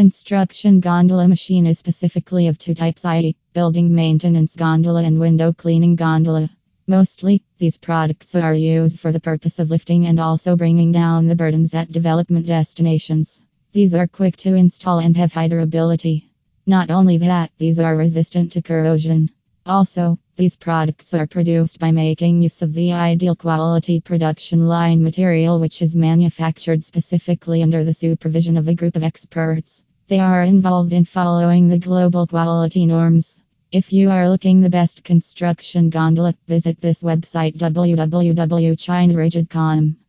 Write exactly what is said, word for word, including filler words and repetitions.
Construction gondola machine is specifically of two types, that is, building maintenance gondola and window cleaning gondola. Mostly, these products are used for the purpose of lifting and also bringing down the burdens at development destinations. These are quick to install and have high durability. Not only that, these are resistant to corrosion. Also, these products are produced by making use of the ideal quality production line material, which is manufactured specifically under the supervision of a group of experts. They are involved in following the global quality norms. If you are looking the best construction gondola, visit this website w w w dot china rigid dot com.